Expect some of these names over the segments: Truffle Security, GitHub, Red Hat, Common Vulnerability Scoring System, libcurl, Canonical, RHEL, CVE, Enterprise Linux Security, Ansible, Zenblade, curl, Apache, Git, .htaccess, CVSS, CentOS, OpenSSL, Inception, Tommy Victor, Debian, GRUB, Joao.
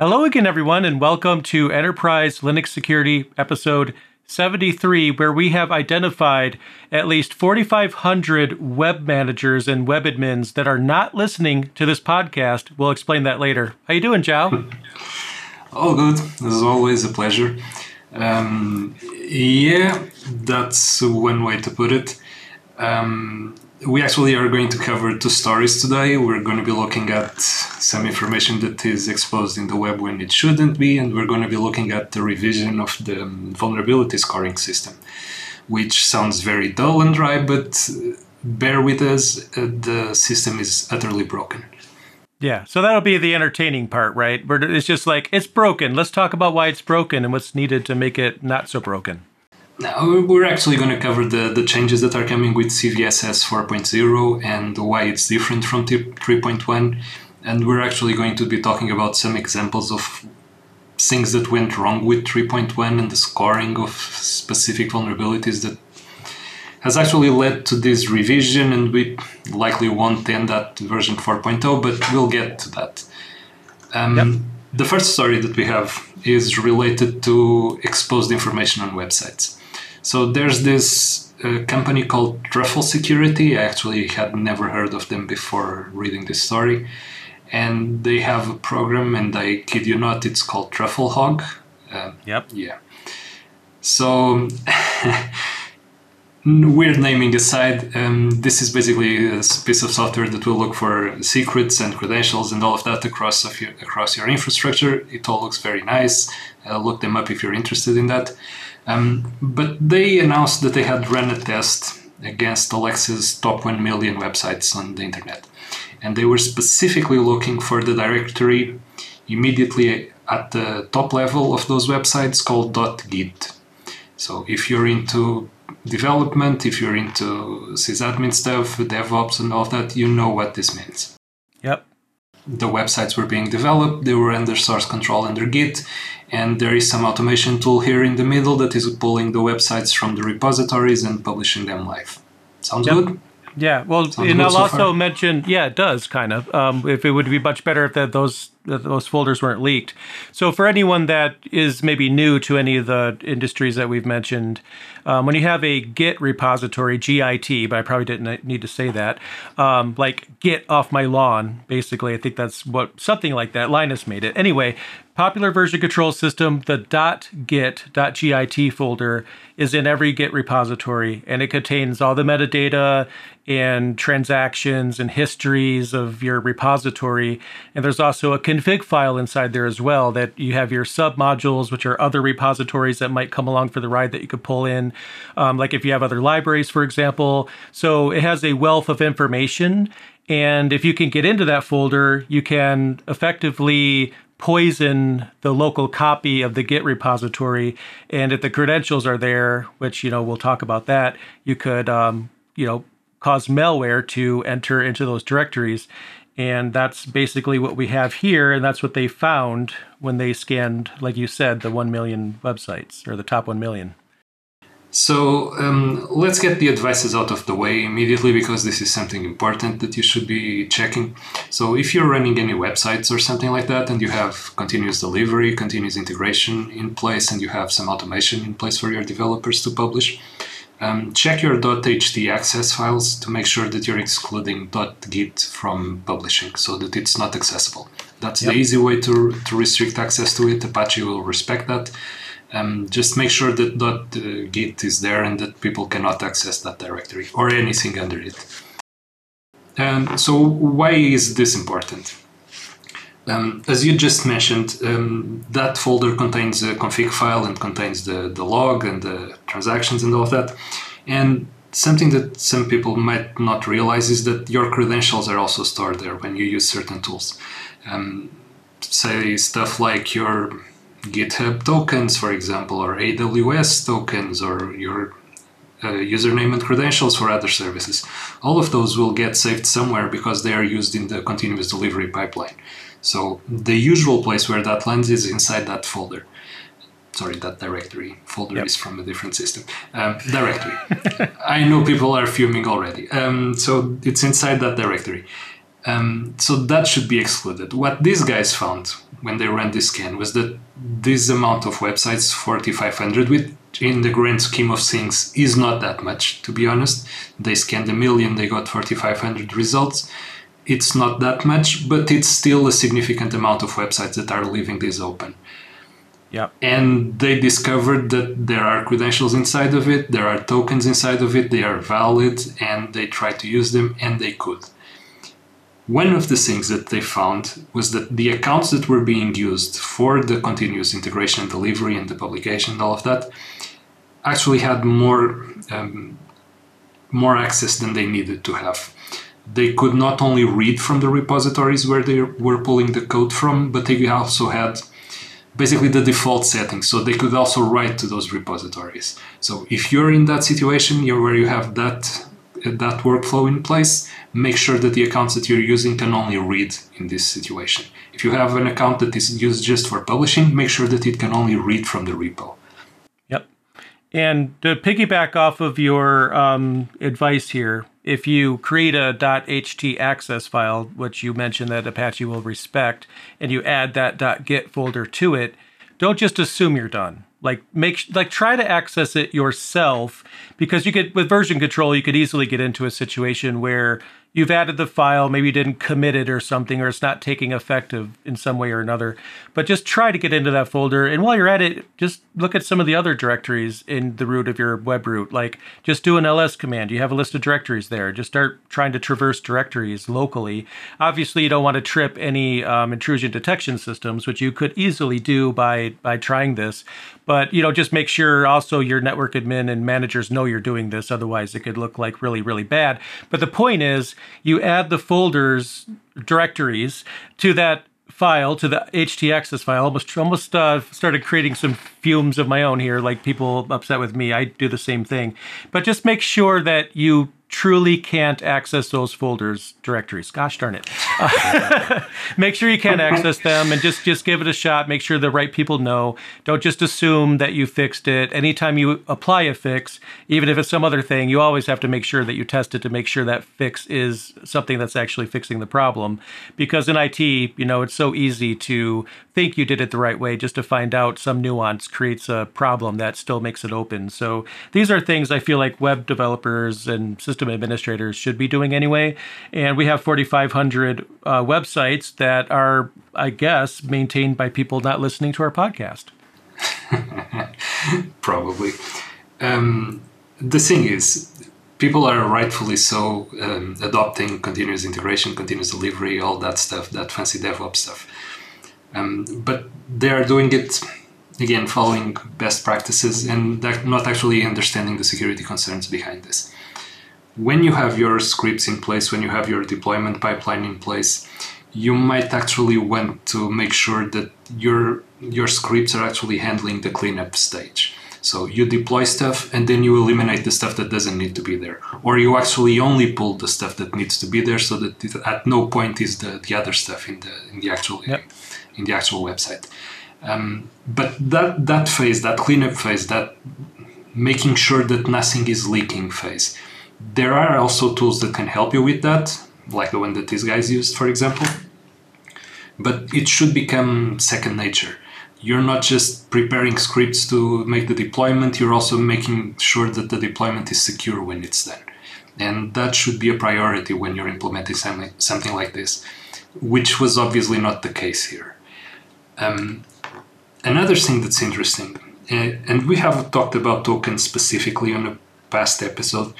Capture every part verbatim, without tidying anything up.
Hello again, everyone, and welcome to Enterprise Linux Security episode seventy-three, where we have identified at least forty-five hundred web managers and web admins that are not listening to this podcast. We'll explain that later. How you doing, Joao? All good. As always, a pleasure. Um, yeah, that's one way to put it. Um, we actually are going to cover two stories today. We're going to be looking at some information that is exposed in the web when it shouldn't be, and we're going to be looking at the revision of the vulnerability scoring system, which sounds very dull and dry, but bear with us, the system is utterly broken. Yeah, so that'll be the entertaining part, right? Where it's just like, it's broken, let's talk about why it's broken and what's needed to make it not so broken. Now, we're actually going to cover the, the changes that are coming with C V S S four point oh and why it's different from three point one. And we're actually going to be talking about some examples of things that went wrong with three point one and the scoring of specific vulnerabilities that has actually led to this revision, and we likely won't end at version four point oh, but we'll get to that. Um, yep. The first story that we have is related to exposed information on websites. So there's this uh, company called Truffle Security. I actually had never heard of them before reading this story. And they have a program, and I kid you not, it's called Truffle Hog. Uh, yep. Yeah. So weird naming aside, um, this is basically a piece of software that will look for secrets and credentials and all of that across, of your, across your infrastructure. It all looks very nice. Uh, look them up if you're interested in that. Um, but they announced that they had run a test against Alexa's top one million websites on the internet. And they were specifically looking for the directory immediately at the top level of those websites called .git. So if you're into development, if you're into sysadmin stuff, DevOps and all that, you know what this means. Yep. The websites were being developed, they were under source control under Git, and there is some automation tool here in the middle that is pulling the websites from the repositories and publishing them live. Sounds yep. good? Yeah, well, Sounds and I'll so also far. mention, yeah, it does, kind of. Um, if it would be much better if that those that those folders weren't leaked. So for anyone that is maybe new to any of the industries that we've mentioned, um, when you have a Git repository, G I T, but I probably didn't need to say that, um, like Git off my lawn, basically, I think that's what, something like that. Linus made it. Anyway, popular version control system, the .git, .git folder is in every Git repository, and it contains all the metadata and transactions and histories of your repository. And there's also a config file inside there as well that you have your submodules, which are other repositories that might come along for the ride that you could pull in, um, like if you have other libraries, for example. So it has a wealth of information. And if you can get into that folder, you can effectively poison the local copy of the Git repository. And if the credentials are there, which, you know, we'll talk about that, you could, um, you know, cause malware to enter into those directories. And that's basically what we have here. And that's what they found when they scanned, like you said, the one million websites, or the top one million. So um, let's get the advices out of the way immediately, because this is something important that you should be checking. So if you're running any websites or something like that, and you have continuous delivery, continuous integration in place, and you have some automation in place for your developers to publish, um, check your .ht access files to make sure that you're excluding .git from publishing so that it's not accessible. That's yep. the easy way to, to restrict access to it. Apache will respect that. Um, just make sure that uh, .git is there and that people cannot access that directory or anything under it. Um, so why is this important? Um, as you just mentioned, um, that folder contains a config file and contains the, the log and the transactions and all of that. And something that some people might not realize is that your credentials are also stored there when you use certain tools. Um, say stuff like your GitHub tokens, for example, or A W S tokens, or your uh, username and credentials for other services. All of those will get saved somewhere because they are used in the continuous delivery pipeline. So the usual place where that lands is inside that folder. Sorry, that directory. Folder yep. is from a different system. Um, directory. I know people are fuming already. Um, so it's inside that directory. Um, so that should be excluded. What these guys found when they ran this scan was that this amount of websites, forty-five hundred, which in the grand scheme of things is not that much, to be honest. They scanned a million, they got forty-five hundred results. It's not that much, but it's still a significant amount of websites that are leaving this open. Yeah. And they discovered that there are credentials inside of it, there are tokens inside of it, they are valid, and they tried to use them, and they could. One of the things that they found was that the accounts that were being used for the continuous integration, delivery, and the publication, and all of that, actually had more, um, more access than they needed to have. They could not only read from the repositories where they were pulling the code from, but they also had basically the default settings, so they could also write to those repositories. So if you're in that situation, you're where you have that, that workflow in place, make sure that the accounts that you're using can only read in this situation. If you have an account that is used just for publishing, make sure that it can only read from the repo. Yep. And to piggyback off of your um, advice here, if you create a .htaccess file, which you mentioned that Apache will respect, and you add that .git folder to it, don't just assume you're done. Like make like try to access it yourself, because you could, with version control, you could easily get into a situation where you've added the file, maybe you didn't commit it or something, or it's not taking effect of, in some way or another. But just try to get into that folder, and while you're at it, just look at some of the other directories in the root of your web root. Like just do an L S command. You have a list of directories there. Just start trying to traverse directories locally. Obviously, you don't want to trip any um, intrusion detection systems, which you could easily do by by trying this. But you know, just make sure also your network admin and managers know you're doing this. Otherwise, it could look like really, really bad. But the point is, you add the folders, directories to that file, to the .htaccess file. Almost, almost uh, started creating some fumes of my own here, like people upset with me. I do the same thing. But just make sure that you truly can't access those folders, directories. Gosh darn it. Uh, make sure you can access them, and just, just give it a shot. Make sure the right people know. Don't just assume that you fixed it. Anytime you apply a fix, even if it's some other thing, you always have to make sure that you test it to make sure that fix is something that's actually fixing the problem. Because in I T, you know, it's so easy to think you did it the right way just to find out some nuance creates a problem that still makes it open. So these are things I feel like web developers and systems System administrators should be doing anyway. And we have forty-five hundred uh, websites that are, I guess, maintained by people not listening to our podcast. Probably. Um, the thing is, people are rightfully so um, adopting continuous integration, continuous delivery, all that stuff, that fancy DevOps stuff. Um, but they are doing it, again, following best practices and not actually understanding the security concerns behind this. When you have your scripts in place, when you have your deployment pipeline in place, you might actually want to make sure that your, your scripts are actually handling the cleanup stage. So you deploy stuff and then you eliminate the stuff that doesn't need to be there. Or you actually only pull the stuff that needs to be there so that it, at no point is the, the other stuff in the, in the actual, yep. in the actual website. Um, but that, that phase, that cleanup phase, that making sure that nothing is leaking phase, there are also tools that can help you with that, like the one that these guys used, for example. But it should become second nature. You're not just preparing scripts to make the deployment, you're also making sure that the deployment is secure when it's done. And that should be a priority when you're implementing something like this, which was obviously not the case here. Um, another thing that's interesting, and we have talked about tokens specifically on a past episode.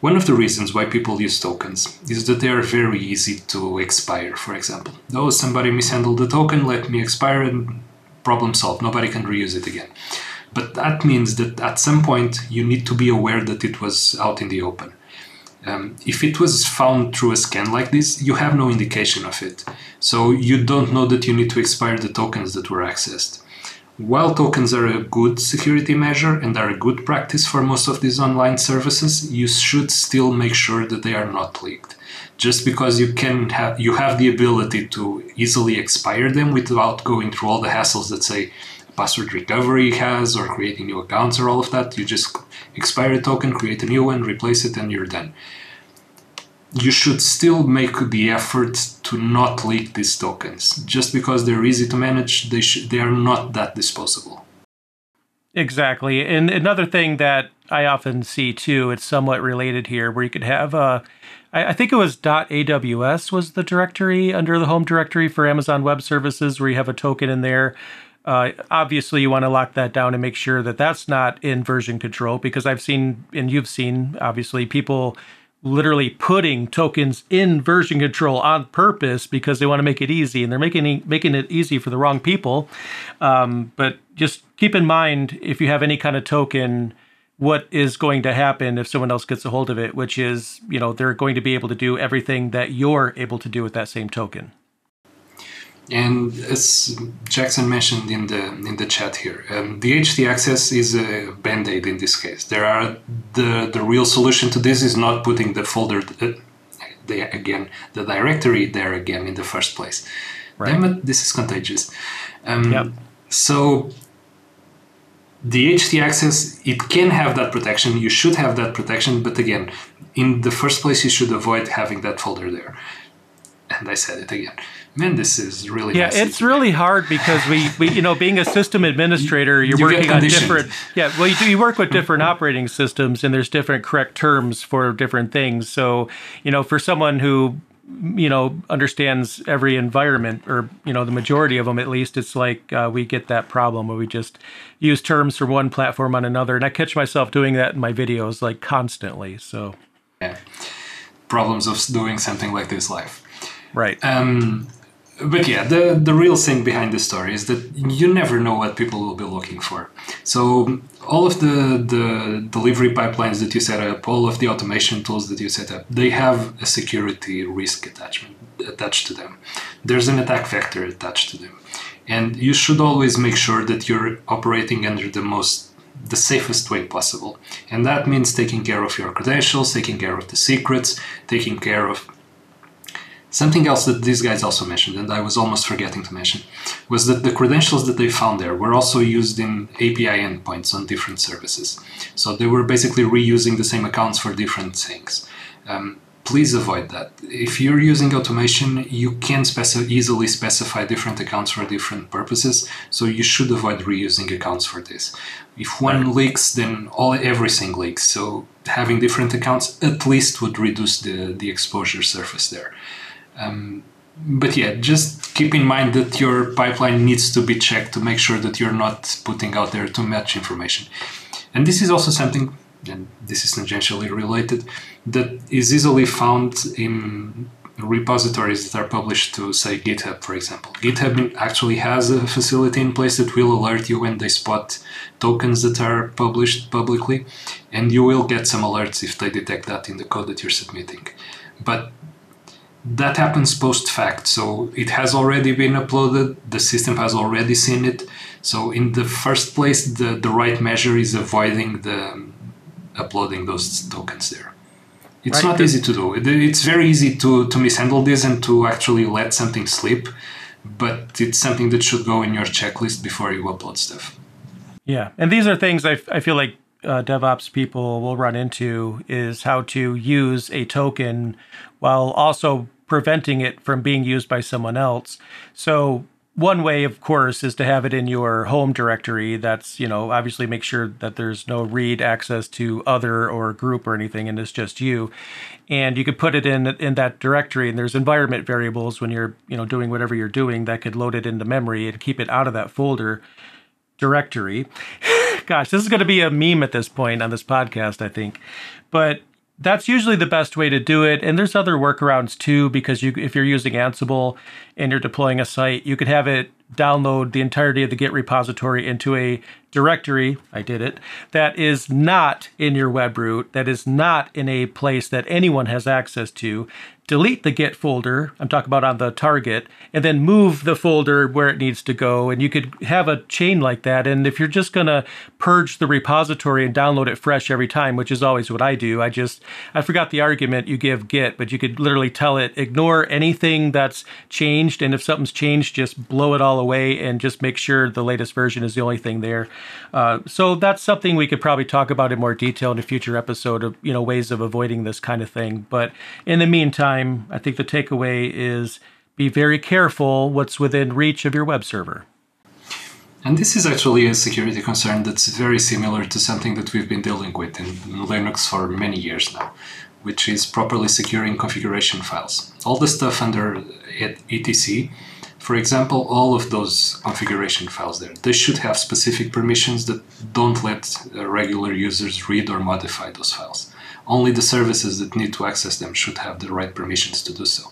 One of the reasons why people use tokens is that they are very easy to expire, for example. Oh, somebody mishandled the token, let me expire and problem solved. Nobody can reuse it again. But that means that at some point you need to be aware that it was out in the open. Um, if it was found through a scan like this, you have no indication of it. So you don't know that you need to expire the tokens that were accessed. While tokens are a good security measure and are a good practice for most of these online services, you should still make sure that they are not leaked. Just because you can have you have the ability to easily expire them without going through all the hassles that say password recovery has or creating new accounts or all of that, you just expire a token, create a new one, replace it, and you're done. you should still make the effort to not leak these tokens. Just because they're easy to manage, they, sh they are not that disposable. Exactly. And another thing that I often see too, it's somewhat related here, where you could have, uh, I, I think it was .aws was the directory under the home directory for Amazon Web Services, where you have a token in there. Uh, obviously, you want to lock that down and make sure that that's not in version control, because I've seen, and you've seen, obviously, people literally putting tokens in version control on purpose because they want to make it easy, and they're making making it easy for the wrong people. Um, but just keep in mind, if you have any kind of token, what is going to happen if someone else gets a hold of it, which is, you know, they're going to be able to do everything that you're able to do with that same token. And as Jackson mentioned in the in the chat here, um, the H T access is a band-aid in this case. There are the the real solution to this is not putting the folder uh, there again, the directory there again in the first place. Right. Damn it, this is contagious. Um, yep. So the H T access, it can have that protection. You should have that protection, but again, in the first place, you should avoid having that folder there. And I said it again. Man, this is really yeah. Messy. It's really hard because we, we, you know, being a system administrator, you're you working on different. Yeah, well, you, do, you work with different operating systems, and there's different correct terms for different things. So, you know, for someone who, you know, understands every environment, or you know, the majority of them at least, it's like uh, we get that problem where we just use terms from one platform on another, and I catch myself doing that in my videos like constantly. So, yeah. Problems of doing something like this live. Right. Um, but yeah, the, the real thing behind the story is that you never know what people will be looking for. So all of the, the delivery pipelines that you set up, all of the automation tools that you set up, they have a security risk attachment attached to them. There's an attack vector attached to them. And you should always make sure that you're operating under the most the safest way possible. And that means taking care of your credentials, taking care of the secrets, taking care of something else that these guys also mentioned, and I was almost forgetting to mention, was that the credentials that they found there were also used in A P I endpoints on different services. So they were basically reusing the same accounts for different things. Um, please avoid that. If you're using automation, you can speci- easily specify different accounts for different purposes, so you should avoid reusing accounts for this. If one right. leaks, then all everything leaks, so having different accounts at least would reduce the, the exposure surface there. Um, but yeah, just keep in mind that your pipeline needs to be checked to make sure that you're not putting out there too much information. And this is also something, and this is tangentially related, that is easily found in repositories that are published to, say, GitHub, for example. GitHub actually has a facility in place that will alert you when they spot tokens that are published publicly, and you will get some alerts if they detect that in the code that you're submitting. But that happens post-fact, so it has already been uploaded, the system has already seen it. So in the first place, the, the right measure is avoiding the um, uploading those tokens there. It's right. not easy to do. It, it's very easy to, to mishandle this and to actually let something slip, but it's something that should go in your checklist before you upload stuff. Yeah, and these are things I, I feel like Uh, DevOps people will run into, is how to use a token while also preventing it from being used by someone else. So one way, of course, is to have it in your home directory. That's, you know, obviously make sure that there's no read access to other or group or anything, and it's just you. And you could put it in in that directory, and there's environment variables when you're, you know, doing whatever you're doing that could load it into memory and keep it out of that folder directory. Gosh, this is going to be a meme at this point on this podcast, I think. But that's usually the best way to do it. And there's other workarounds too, because you, if you're using Ansible and you're deploying a site, you could have it download the entirety of the Git repository into a directory, I did it, that is not in your web root, that is not in a place that anyone has access to. delete the Git folder, I'm talking about on the target, and then move the folder where it needs to go. And you could have a chain like that. And if you're just going to purge the repository and download it fresh every time, which is always what I do, I just, I forgot the argument you give Git, but you could literally tell it, ignore anything that's changed. And if something's changed, just blow it all away and just make sure the latest version is the only thing there. Uh, so that's something we could probably talk about in more detail in a future episode of, you know, ways of avoiding this kind of thing. But in the meantime, I think the takeaway is be very careful what's within reach of your web server. And this is actually a security concern that's very similar to something that we've been dealing with in Linux for many years now, which is properly securing configuration files. All the stuff under E T C, for example, all of those configuration files there, they should have specific permissions that don't let regular users read or modify those files. Only the services that need to access them should have the right permissions to do so.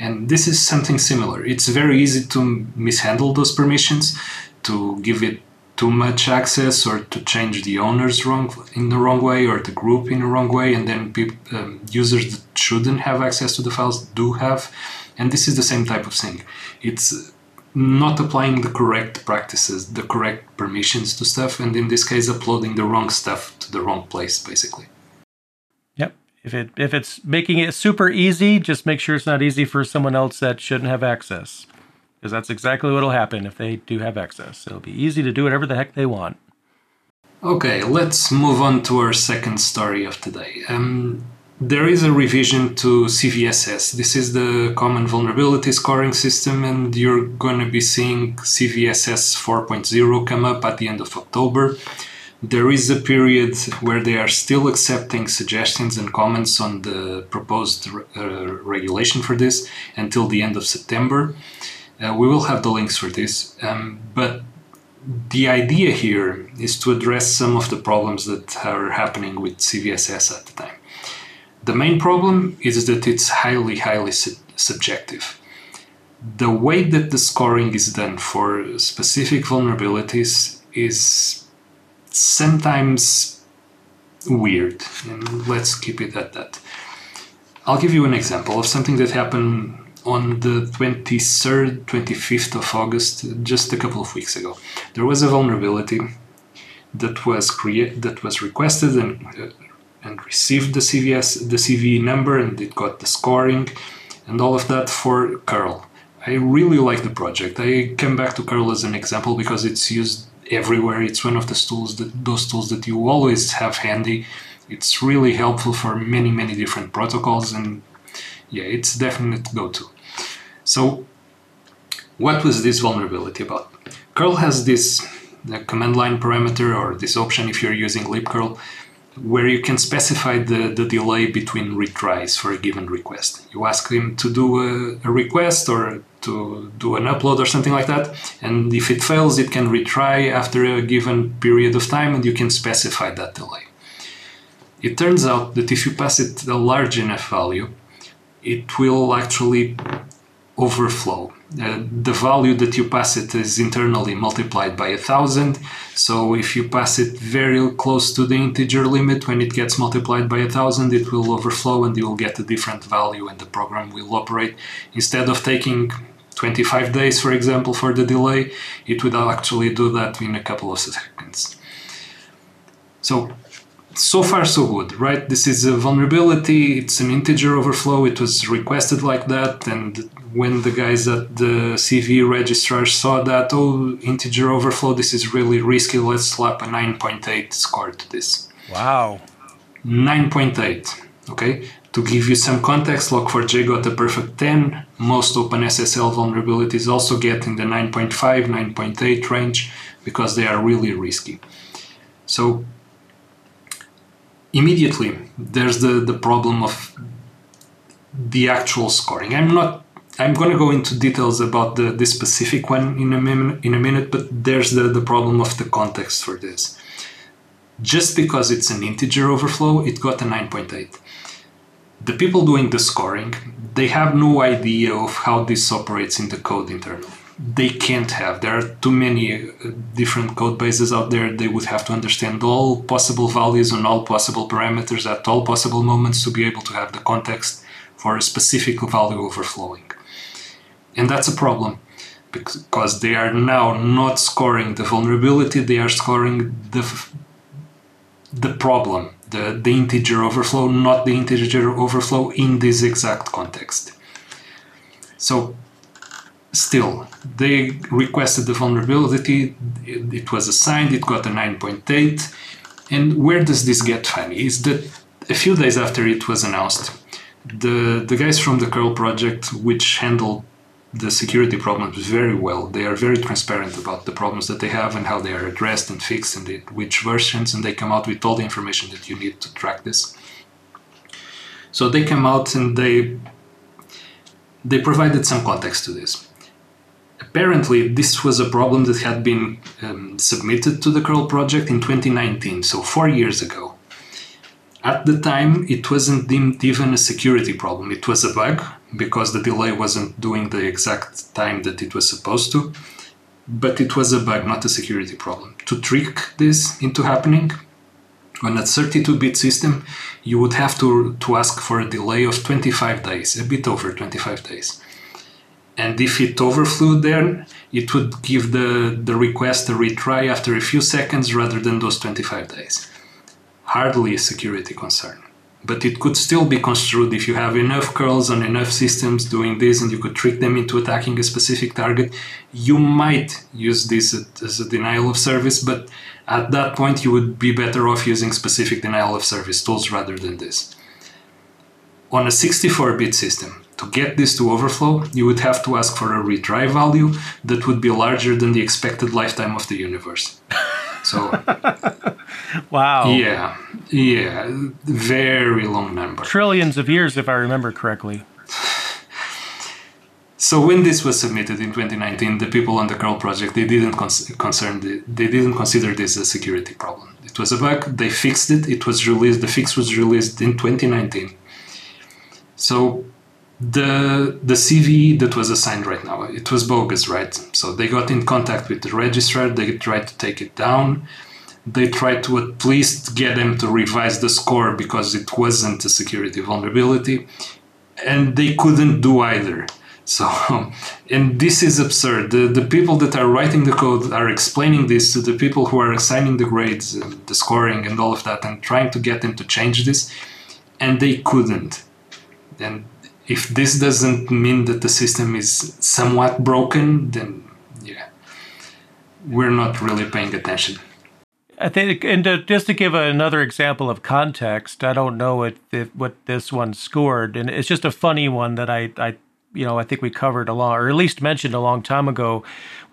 And this is something similar. It's very easy to mishandle those permissions, to give it too much access, or to change the owners wrong in the wrong way, or the group in the wrong way, and then people, um, users that shouldn't have access to the files do have. And this is the same type of thing. It's not applying the correct practices, the correct permissions to stuff, and in this case, uploading the wrong stuff to the wrong place, basically. If it if it's making it super easy, just make sure it's not easy for someone else that shouldn't have access. Because that's exactly what'll happen if they do have access. It'll be easy to do whatever the heck they want. Okay, let's move on to our second story of today. Um, there is a revision to C V S S. This is the Common Vulnerability Scoring System, and you're going to be seeing C V S S four point oh come up at the end of October. There is a period where they are still accepting suggestions and comments on the proposed uh, regulation for this until the end of September. Uh, we will have the links for this, um, but the idea here is to address some of the problems that are happening with C V S S at the time. The main problem is that it's highly, highly su- subjective. The way that the scoring is done for specific vulnerabilities is sometimes weird, and let's keep it at that. I'll give you an example of something that happened on the twenty-third, twenty-fifth of August, just a couple of weeks ago. There was a vulnerability that was created, that was requested and uh, and received the C V S, the C V E number, and it got the scoring and all of that for curl. I really like the project. I came back to curl as an example because it's used everywhere. It's one of those tools that those tools that you always have handy. It's really helpful for many, many different protocols, and yeah, it's definite go-to. So what was this vulnerability about? Curl has this uh, command line parameter, or this option if you're using libcurl, where you can specify the, the delay between retries for a given request. You ask him to do a, a request or to do an upload or something like that, and if it fails, it can retry after a given period of time, and you can specify that delay. It turns out that if you pass it a large enough value, it will actually overflow. Uh, the value that you pass it is internally multiplied by a thousand, so if you pass it very close to the integer limit, when it gets multiplied by a thousand, it will overflow and you'll get a different value, and the program will operate. Instead of taking twenty-five days, for example, for the delay, it would actually do that in a couple of seconds. So so far so good, right? This is a vulnerability, it's an integer overflow, it was requested like that, and when the guys at the C V E registrar saw that, oh, integer overflow, this is really risky, let's slap a nine point eight score to this. Wow. nine point eight, okay? To give you some context, log four j got a perfect ten. Most OpenSSL vulnerabilities also get in the nine point five, nine point eight range because they are really risky. So immediately, there's the, the problem of the actual scoring. I'm not I'm going to go into details about the, this specific one in a, min, in a minute, but there's the, the problem of the context for this. Just because it's an integer overflow, it got a nine point eight. The people doing the scoring, they have no idea of how this operates in the code internally. They can't have. There are too many different code bases out there. They would have to understand all possible values on all possible parameters at all possible moments to be able to have the context for a specific value overflowing. And that's a problem, because they are now not scoring the vulnerability, they are scoring the, the problem, the, the integer overflow, not the integer overflow in this exact context. So still, they requested the vulnerability, it, it was assigned, it got a nine point eight. And where does this get funny? Is that a few days after it was announced, the, the guys from the curl project, which handled the security problems very well, they are very transparent about the problems that they have and how they are addressed and fixed and in which versions, and they come out with all the information that you need to track this. So they came out and they, they provided some context to this. Apparently, this was a problem that had been um, submitted to the curl project in twenty nineteen, so four years ago. At the time, it wasn't deemed even a security problem. It was a bug, because the delay wasn't doing the exact time that it was supposed to, but it was a bug, not a security problem. To trick this into happening, on a thirty-two bit system, you would have to, to ask for a delay of twenty-five days, a bit over twenty-five days. And if it overflew there, it would give the, the request a retry after a few seconds rather than those twenty-five days. Hardly a security concern, but it could still be construed if you have enough curls on enough systems doing this and you could trick them into attacking a specific target. You might use this as a denial of service, but at that point you would be better off using specific denial of service tools rather than this. On a sixty-four bit system, to get this to overflow, you would have to ask for a retry value that would be larger than the expected lifetime of the universe. So, wow. Yeah, yeah, very long number. Trillions of years, if I remember correctly. So when this was submitted in twenty nineteen, the people on the curl project, they didn't cons concern the, they didn't consider this a security problem. It was a bug. They fixed it. It was released. The fix was released in twenty nineteen. So the the C V E that was assigned right now, it was bogus, right? So they got in contact with the registrar. They tried to take it down. They tried to at least get them to revise the score because it wasn't a security vulnerability, and they couldn't do either. So, and this is absurd. The, the people that are writing the code are explaining this to the people who are assigning the grades and the scoring and all of that and trying to get them to change this, and they couldn't. And if this doesn't mean that the system is somewhat broken, then yeah, we're not really paying attention. I think, and to, just to give another example of context, I don't know if, if, what this one scored, and it's just a funny one that I, I, you know, I think we covered a lot, or at least mentioned a long time ago,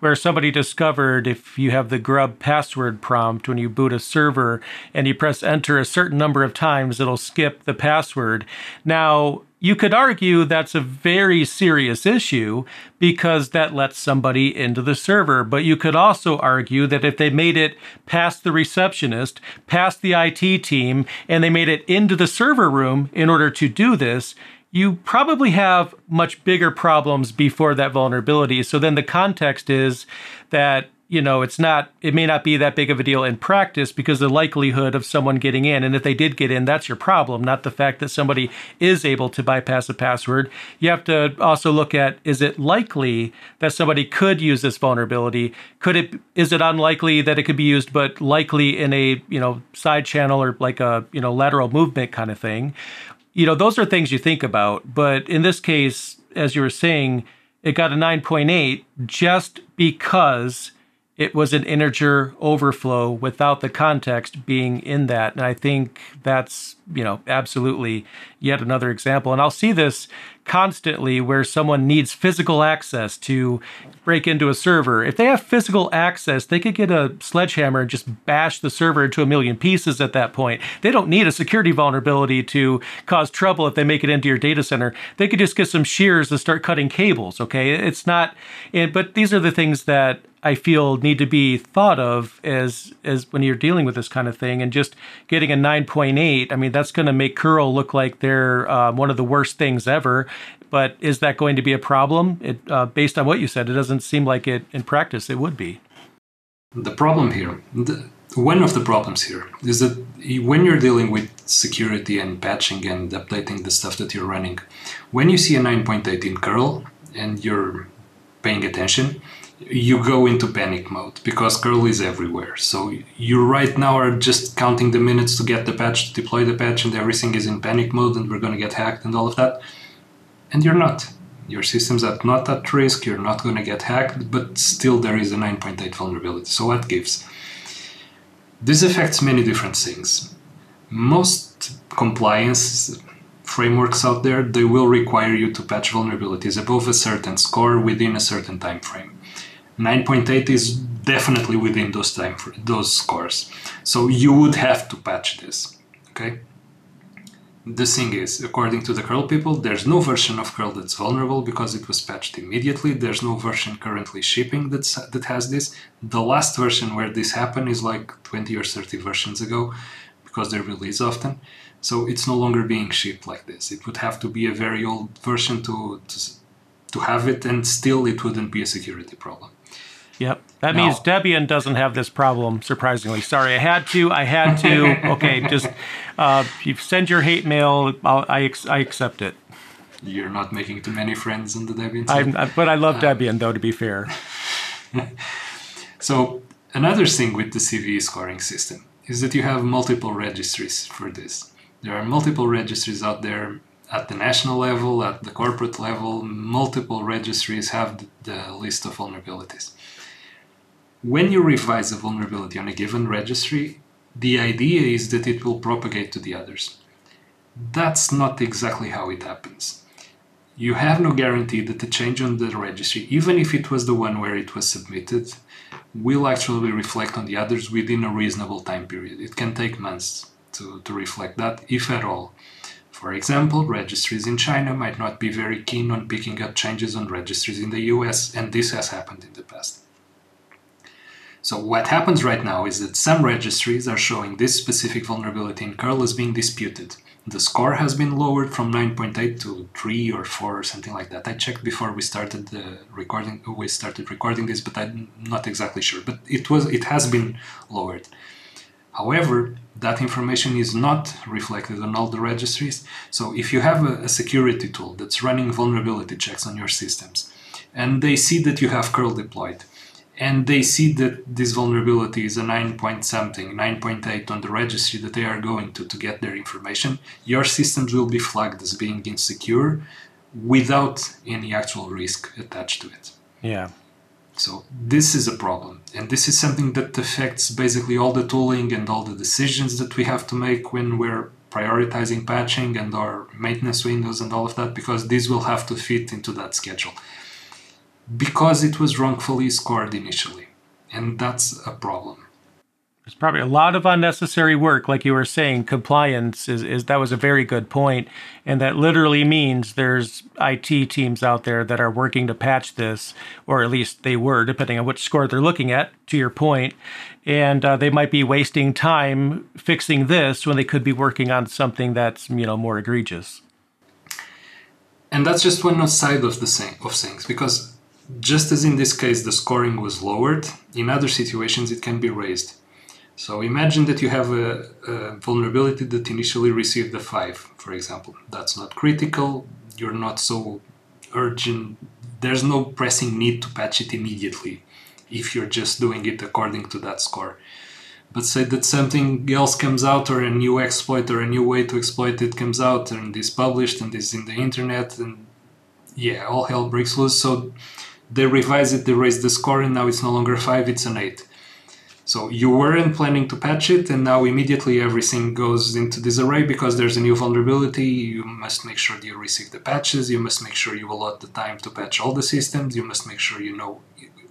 where somebody discovered if you have the grub password prompt when you boot a server and you press enter a certain number of times, it'll skip the password. Now, you could argue that's a very serious issue because that lets somebody into the server. But you could also argue that if they made it past the receptionist, past the I T team, and they made it into the server room in order to do this, you probably have much bigger problems before that vulnerability. So then the context is that, you know, it's not, it may not be that big of a deal in practice because the likelihood of someone getting in, and if they did get in, that's your problem, not the fact that somebody is able to bypass a password. You have to also look at, is it likely that somebody could use this vulnerability? Could it, is it unlikely that it could be used, but likely in a, you know, side channel or like a, you know, lateral movement kind of thing? You know, those are things you think about, but in this case, as you were saying, it got a nine point eight just because it was an integer overflow without the context being in that. And I think that's, you know, absolutely yet another example. And I'll see this constantly where someone needs physical access to break into a server. If they have physical access, they could get a sledgehammer and just bash the server into a million pieces at that point. They don't need a security vulnerability to cause trouble if they make it into your data center. They could just get some shears and start cutting cables, okay? It's not, and, but these are the things that I feel need to be thought of as, as when you're dealing with this kind of thing. And just getting a nine point eight, I mean, that's going to make curl look like they're um, one of the worst things ever. But is that going to be a problem? It, uh, based on what you said, it doesn't seem like it in practice it would be. The problem here, the, one of the problems here is that when you're dealing with security and patching and updating the stuff that you're running, when you see a nine point eight in curl and you're paying attention, you go into panic mode because curl is everywhere. So you right now are just counting the minutes to get the patch, to deploy the patch, and everything is in panic mode and we're going to get hacked and all of that. And you're not. Your system's are not at risk, you're not going to get hacked, but still there is a nine point eight vulnerability. So what gives? This affects many different things. Most compliance frameworks out there, they will require you to patch vulnerabilities above a certain score within a certain time frame. nine point eight is definitely within those time for those scores, so you would have to patch this. Okay. The thing is, according to the curl people, there's no version of curl that's vulnerable because it was patched immediately. There's no version currently shipping that's, that has this. The last version where this happened is like twenty or thirty versions ago, because they release often. So it's no longer being shipped like this. It would have to be a very old version to to, to have it, and still it wouldn't be a security problem. Yep. That no. means Debian doesn't have this problem, surprisingly. Sorry, I had to. I had to. Okay, just uh, you send your hate mail. I'll, I ex I accept it. You're not making too many friends on the Debian side. I'm, I, but I love uh, Debian, though, to be fair. So another thing with the C V E scoring system is that you have multiple registries for this. There are multiple registries out there at the national level, at the corporate level. Multiple registries have the list of vulnerabilities. When you revise a vulnerability on a given registry, the idea is that it will propagate to the others. That's not exactly how it happens. You have no guarantee that the change on the registry, even if it was the one where it was submitted, will actually reflect on the others within a reasonable time period. It can take months to, to reflect that, if at all. For example, registries in China might not be very keen on picking up changes on registries in the U S, and this has happened in the past. So what happens right now is that some registries are showing this specific vulnerability in curl as being disputed. The score has been lowered from nine point eight to three or four or something like that. I checked before we started the recording. We started recording this, but I'm not exactly sure. But it was, it has been lowered. However, that information is not reflected on all the registries. So if you have a, a security tool that's running vulnerability checks on your systems, and they see that you have curl deployed, and they see that this vulnerability is a nine point something, nine point eight on the registry that they are going to to get their information, your systems will be flagged as being insecure without any actual risk attached to it. Yeah. So this is a problem. And this is something that affects basically all the tooling and all the decisions that we have to make when we're prioritizing patching and our maintenance windows and all of that, because this will have to fit into that schedule, because it was wrongfully scored initially, and that's a problem. There's probably a lot of unnecessary work, like you were saying. Compliance is, is that was a very good point, and that literally means there's I T teams out there that are working to patch this, or at least they were, depending on which score they're looking at, to your point, and uh, they might be wasting time fixing this when they could be working on something that's, you know, more egregious. And that's just one side of the same of things, because just as in this case the scoring was lowered, in other situations it can be raised. So imagine that you have a, a vulnerability that initially received a five, for example. That's not critical, you're not so urgent, there's no pressing need to patch it immediately if you're just doing it according to that score. But say that something else comes out, or a new exploit or a new way to exploit it comes out, and is published and is in the internet, and yeah, all hell breaks loose. So they revise it, they raise the score, and now it's no longer five, it's an eight. So you weren't planning to patch it, and now immediately everything goes into disarray because there's a new vulnerability. You must make sure you receive the patches, you must make sure you allot the time to patch all the systems, you must make sure you know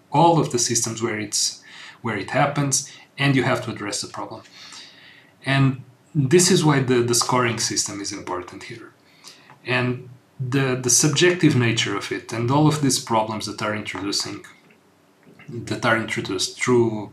all of the systems where it's where it happens, and you have to address the problem. And this is why the, the scoring system is important here. And the, the subjective nature of it and all of these problems that are introducing that are introduced through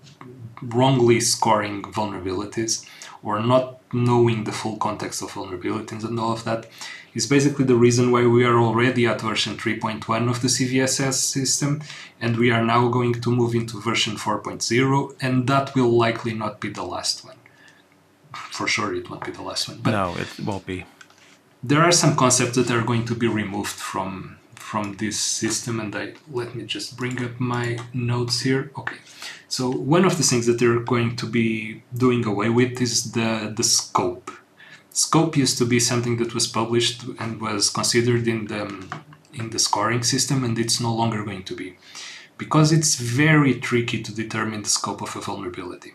wrongly scoring vulnerabilities, or not knowing the full context of vulnerabilities and all of that, is basically the reason why we are already at version three point one of the C V S S system, and we are now going to move into version four point zero, and that will likely not be the last one. For sure it won't be the last one. But no, it won't be. There are some concepts that are going to be removed from from this system, and I, let me just bring up my notes here. Okay, so one of the things that they're going to be doing away with is the, the scope. Scope used to be something that was published and was considered in the, in the scoring system, and it's no longer going to be, because it's very tricky to determine the scope of a vulnerability.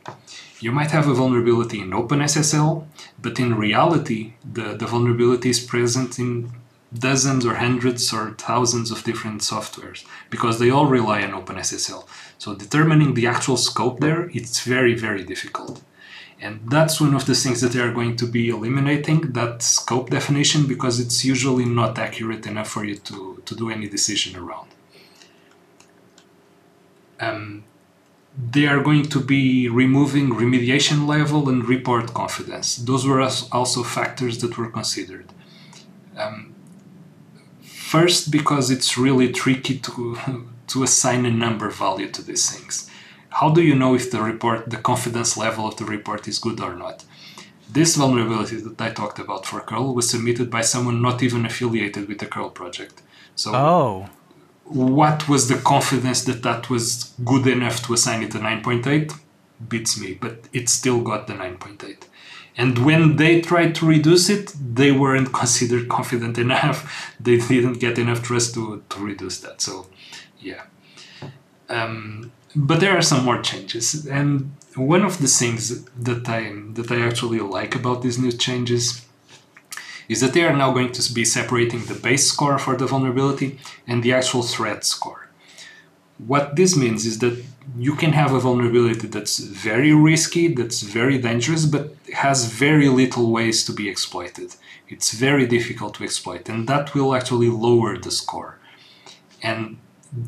You might have a vulnerability in OpenSSL, but in reality, the, the vulnerability is present in dozens or hundreds or thousands of different softwares, because they all rely on OpenSSL. So determining the actual scope there, it's very, very difficult. And that's one of the things that they are going to be eliminating, that scope definition, because it's usually not accurate enough for you to, to do any decision around. Um, they are going to be removing remediation level and report confidence. Those were also factors that were considered. Um, first, because it's really tricky to, to assign a number value to these things. How do you know if the report, the confidence level of the report is good or not? This vulnerability that I talked about for curl was submitted by someone not even affiliated with the curl project. So oh. What was the confidence that that was good enough to assign it a nine point eight? Beats me, but it still got the nine point eight. And when they tried to reduce it, they weren't considered confident enough. They didn't get enough trust to, to reduce that. So, yeah. Um, But there are some more changes, and one of the things that I that I actually like about these new changes is that they are now going to be separating the base score for the vulnerability and the actual threat score. What this means is that you can have a vulnerability that's very risky, that's very dangerous, but has very little ways to be exploited. It's very difficult to exploit, and that will actually lower the score. And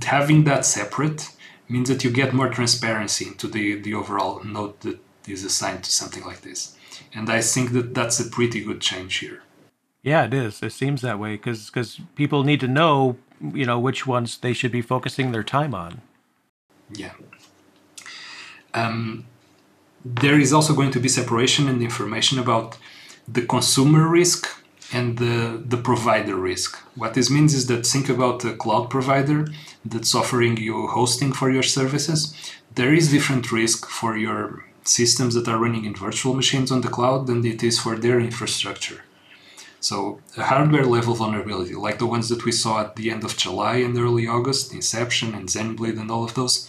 having that separate means that you get more transparency into the, the overall note that is assigned to something like this. And I think that that's a pretty good change here. Yeah, it is. It seems that way, because because people need to know, you know, which ones they should be focusing their time on. Yeah. Um, there is also going to be separation and information about the consumer risk and the, the provider risk. What this means is that think about a cloud provider that's offering you hosting for your services. There is different risk for your systems that are running in virtual machines on the cloud than it is for their infrastructure. So a hardware level vulnerability, like the ones that we saw at the end of July and early August, Inception and Zenblade and all of those,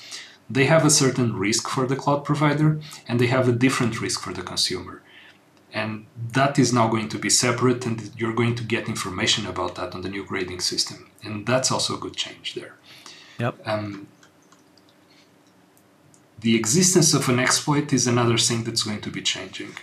they have a certain risk for the cloud provider and they have a different risk for the consumer. And that is now going to be separate, and you're going to get information about that on the new grading system. And that's also a good change there. Yep. Um, the existence of an exploit is another thing that's going to be changing.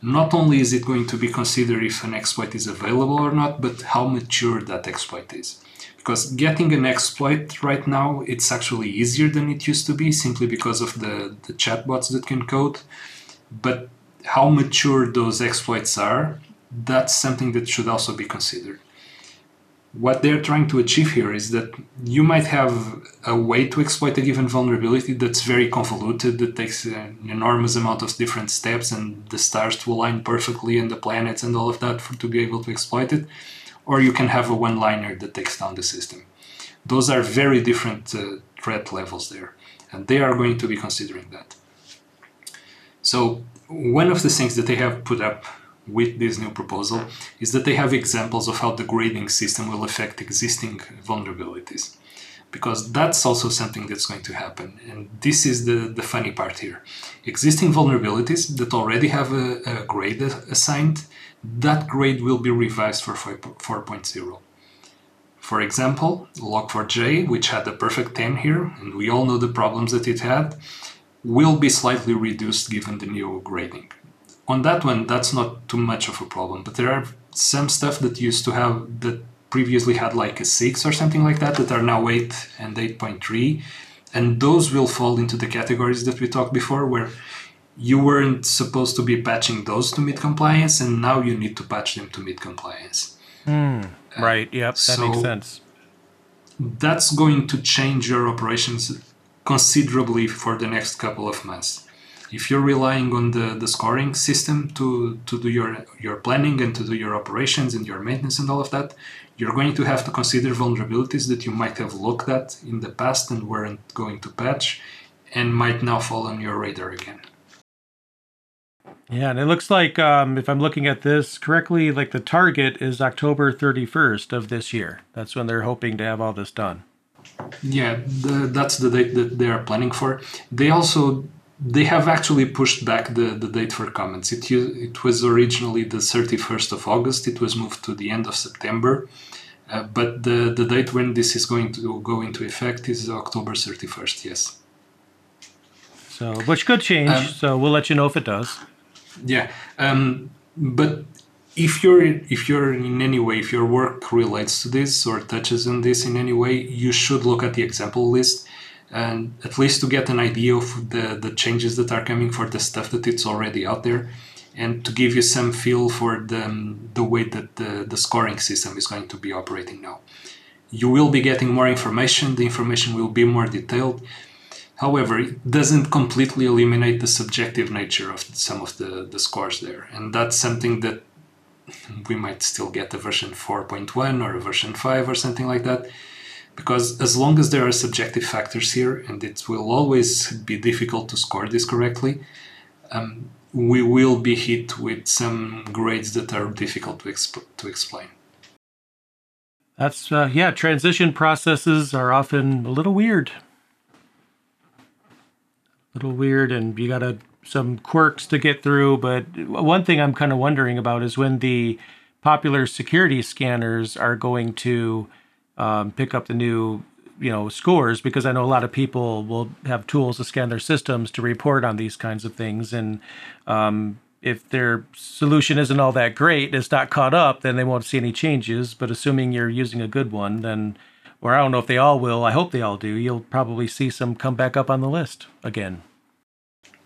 Not only is it going to be considered if an exploit is available or not, but how mature that exploit is. Because getting an exploit right now, it's actually easier than it used to be, simply because of the, the chatbots that can code. But how mature those exploits are, that's something that should also be considered. What they're trying to achieve here is that you might have a way to exploit a given vulnerability that's very convoluted, that takes an enormous amount of different steps and the stars to align perfectly and the planets and all of that for, to be able to exploit it, or you can have a one-liner that takes down the system. Those are very different uh, threat levels there, and they are going to be considering that. So, one of the things that they have put up with this new proposal is that they have examples of how the grading system will affect existing vulnerabilities, because that's also something that's going to happen. And this is the, the funny part here. Existing vulnerabilities that already have a, a grade assigned, that grade will be revised for four point zero. For example, log four j, which had a perfect ten here, and we all know the problems that it had, will be slightly reduced given the new grading. On that one, that's not too much of a problem, but there are some stuff that used to have, that previously had like a six or something like that, that are now eight and eight point three, and those will fall into the categories that we talked before, where you weren't supposed to be patching those to meet compliance, and now you need to patch them to meet compliance. Mm, uh, right, yep, that so makes sense. That's going to change your operations considerably for the next couple of months. If you're relying on the, the scoring system to, to do your, your planning and to do your operations and your maintenance and all of that, you're going to have to consider vulnerabilities that you might have looked at in the past and weren't going to patch and might now fall on your radar again. Yeah, and it looks like, um, if I'm looking at this correctly, like the target is October thirty-first of this year. That's when they're hoping to have all this done. Yeah, the, that's the date that they are planning for. They also, they have actually pushed back the, the date for comments. It, it was originally the thirty-first of August. It was moved to the end of September. Uh, but the, the date when this is going to go into effect is October thirty-first, yes. So, which could change, um, so we'll let you know if it does. Yeah, um, but if you're if you're in any way, if your work relates to this or touches on this in any way, you should look at the example list, and at least to get an idea of the the changes that are coming for the stuff that it's already out there, and to give you some feel for the um, the way that the the scoring system is going to be operating now. You will be getting more information. The information will be more detailed. However, it doesn't completely eliminate the subjective nature of some of the, the scores there. And that's something that we might still get a version four point one or a version five or something like that. Because as long as there are subjective factors here, and it will always be difficult to score this correctly, um, we will be hit with some grades that are difficult to, exp to explain. That's, uh, yeah, transition processes are often a little weird. Little weird, and you got a, some quirks to get through. But one thing I'm kind of wondering about is when the popular security scanners are going to um, pick up the new, you know, scores, because I know a lot of people will have tools to scan their systems to report on these kinds of things. And um, if their solution isn't all that great, it's not caught up, then they won't see any changes. But assuming you're using a good one, then, or I don't know if they all will, I hope they all do, you'll probably see some come back up on the list again.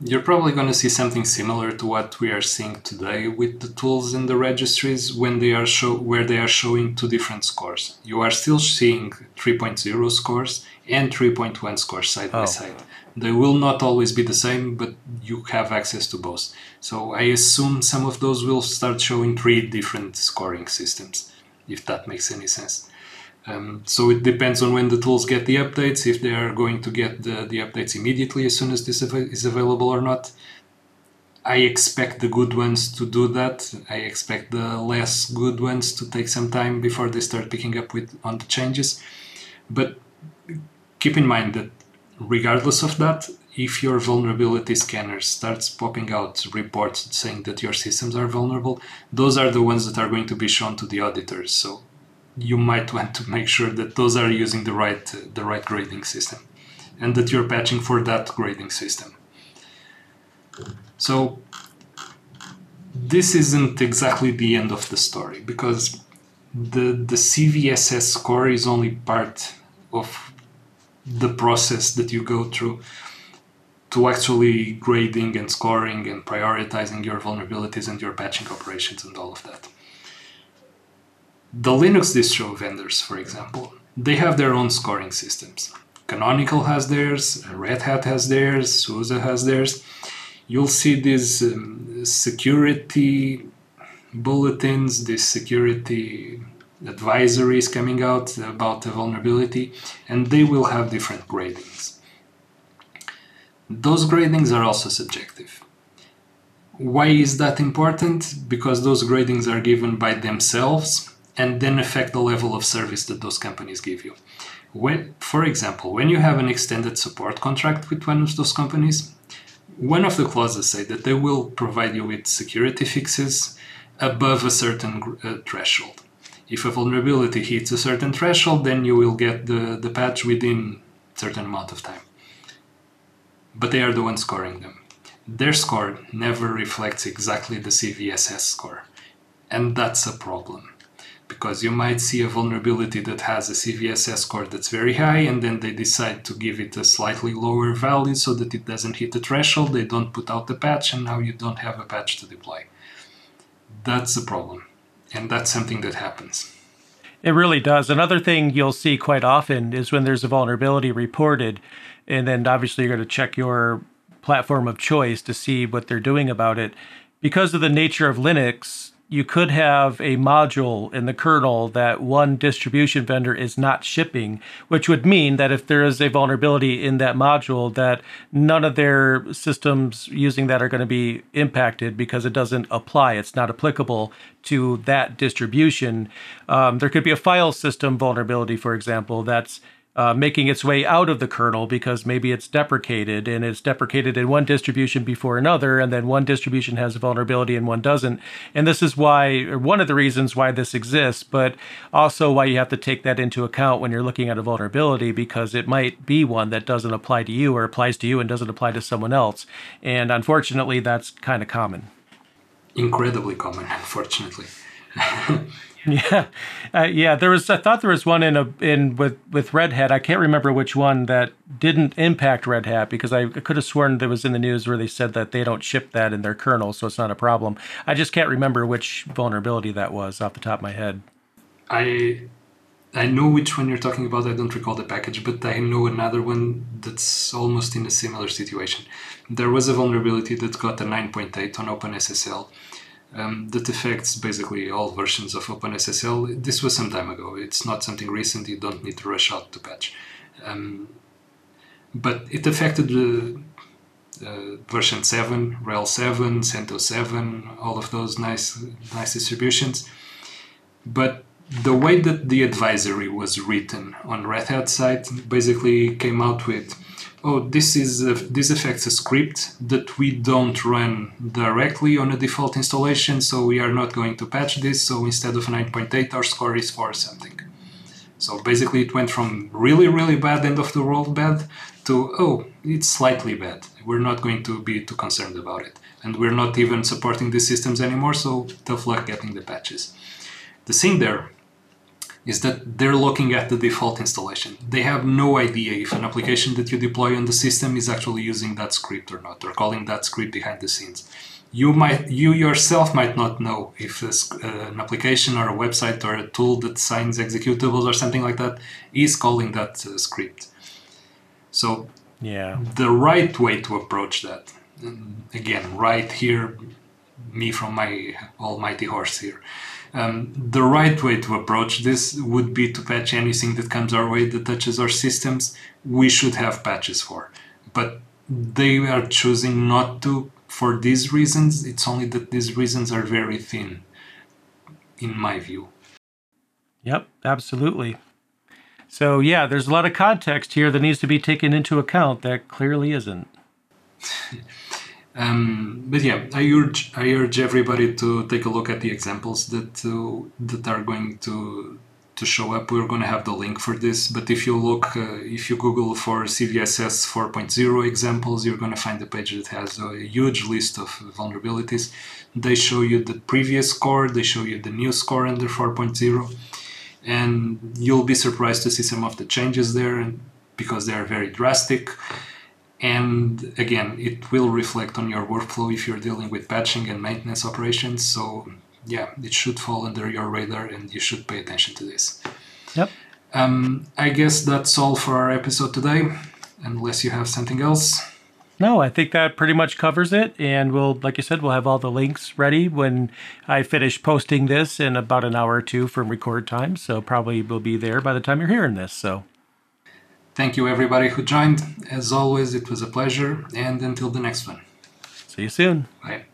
You're probably going to see something similar to what we are seeing today with the tools and the registries when they are show, where they are showing two different scores. You are still seeing three point oh scores and three point one scores side oh. by side. They will not always be the same, but you have access to both. So I assume some of those will start showing three different scoring systems, if that makes any sense. Um, so it depends on when the tools get the updates, if they are going to get the, the updates immediately as soon as this av is available or not. I expect the good ones to do that. I expect the less good ones to take some time before they start picking up with on the changes. But keep in mind that regardless of that, if your vulnerability scanner starts popping out reports saying that your systems are vulnerable, those are the ones that are going to be shown to the auditors. So you might want to make sure that those are using the right, uh, the right grading system, and that you're patching for that grading system. So this isn't exactly the end of the story, because the, the C V S S score is only part of the process that you go through to actually grading and scoring and prioritizing your vulnerabilities and your patching operations and all of that. The Linux distro vendors, for example, they have their own scoring systems. Canonical has theirs, Red Hat has theirs, SUSE has theirs. You'll see these um, security bulletins, these security advisories coming out about the vulnerability, and they will have different gradings. Those gradings are also subjective. Why is that important? Because those gradings are given by themselves, and then affect the level of service that those companies give you. When, for example, when you have an extended support contract with one of those companies, one of the clauses say that they will provide you with security fixes above a certain uh, threshold. If a vulnerability hits a certain threshold, then you will get the, the patch within a certain amount of time. But they are the ones scoring them. Their score never reflects exactly the C V S S score, and that's a problem. because you might see a vulnerability that has a C V S S score that's very high, and then they decide to give it a slightly lower value so that it doesn't hit the threshold, they don't put out the patch, and now you don't have a patch to deploy. That's a problem, and that's something that happens. It really does. Another thing you'll see quite often is when there's a vulnerability reported, and then obviously you're going to check your platform of choice to see what they're doing about it. Because of the nature of Linux, you could have a module in the kernel that one distribution vendor is not shipping, which would mean that if there is a vulnerability in that module, that none of their systems using that are going to be impacted because it doesn't apply. It's not applicable to that distribution. Um, there could be a file system vulnerability, for example, that's Uh, making its way out of the kernel because maybe it's deprecated, and it's deprecated in one distribution before another, and then one distribution has a vulnerability and one doesn't. And this is why, or one of the reasons why this exists, but also why you have to take that into account when you're looking at a vulnerability, because it might be one that doesn't apply to you or applies to you and doesn't apply to someone else. And unfortunately, that's kind of common. Incredibly common, unfortunately. Yeah, uh, yeah. There was. I thought there was one in a in with with Red Hat. I can't remember which one that didn't impact Red Hat, because I could have sworn there was in the news where they said that they don't ship that in their kernel, so it's not a problem. I just can't remember which vulnerability that was off the top of my head. I I know which one you're talking about. I don't recall the package, but I know another one that's almost in a similar situation. There was a vulnerability that got a nine point eight on OpenSSL. Um, that affects basically all versions of OpenSSL. This was some time ago. It's not something recent. You don't need to rush out to patch. Um, but it affected the uh, uh, version seven, RHEL seven, CentOS seven, all of those nice, nice distributions. But the way that the advisory was written on Red Hat site basically came out with, oh, this is a, this affects a script that we don't run directly on a default installation, so we are not going to patch this, so instead of nine point eight, our score is four something. So basically it went from really, really bad, end of the world bad, to, oh, it's slightly bad. We're not going to be too concerned about it. And we're not even supporting these systems anymore, so tough luck getting the patches. The thing there is that they're looking at the default installation. They have no idea if an application that you deploy on the system is actually using that script or not, or calling that script behind the scenes. You might, you yourself might not know if a, uh, an application or a website or a tool that signs executables or something like that is calling that uh, script. So yeah, the right way to approach that, and again, right here, me from my almighty horse here, Um, the right way to approach this would be to patch anything that comes our way that touches our systems. We should have patches for, but they are choosing not to for these reasons. It's only that these reasons are very thin, in my view. Yep, absolutely. So yeah, there's a lot of context here that needs to be taken into account that clearly isn't. Um, but yeah, I urge I urge everybody to take a look at the examples that uh, that are going to to show up. We're going to have the link for this. But if you look, uh, if you Google for C V S S four point oh examples, you're going to find a page that has a huge list of vulnerabilities. They show you the previous score, they show you the new score under four point oh, and you'll be surprised to see some of the changes there, and because they are very drastic. And again, it will reflect on your workflow if you're dealing with patching and maintenance operations. So yeah, it should fall under your radar and you should pay attention to this. Yep. Um, I guess that's all for our episode today, unless you have something else. No, I think that pretty much covers it. And we'll, like you said, we'll have all the links ready when I finish posting this in about an hour or two from record time. So probably will be there by the time you're hearing this. So. Thank you, everybody who joined. As always, it was a pleasure, and until the next one. See you soon. Bye.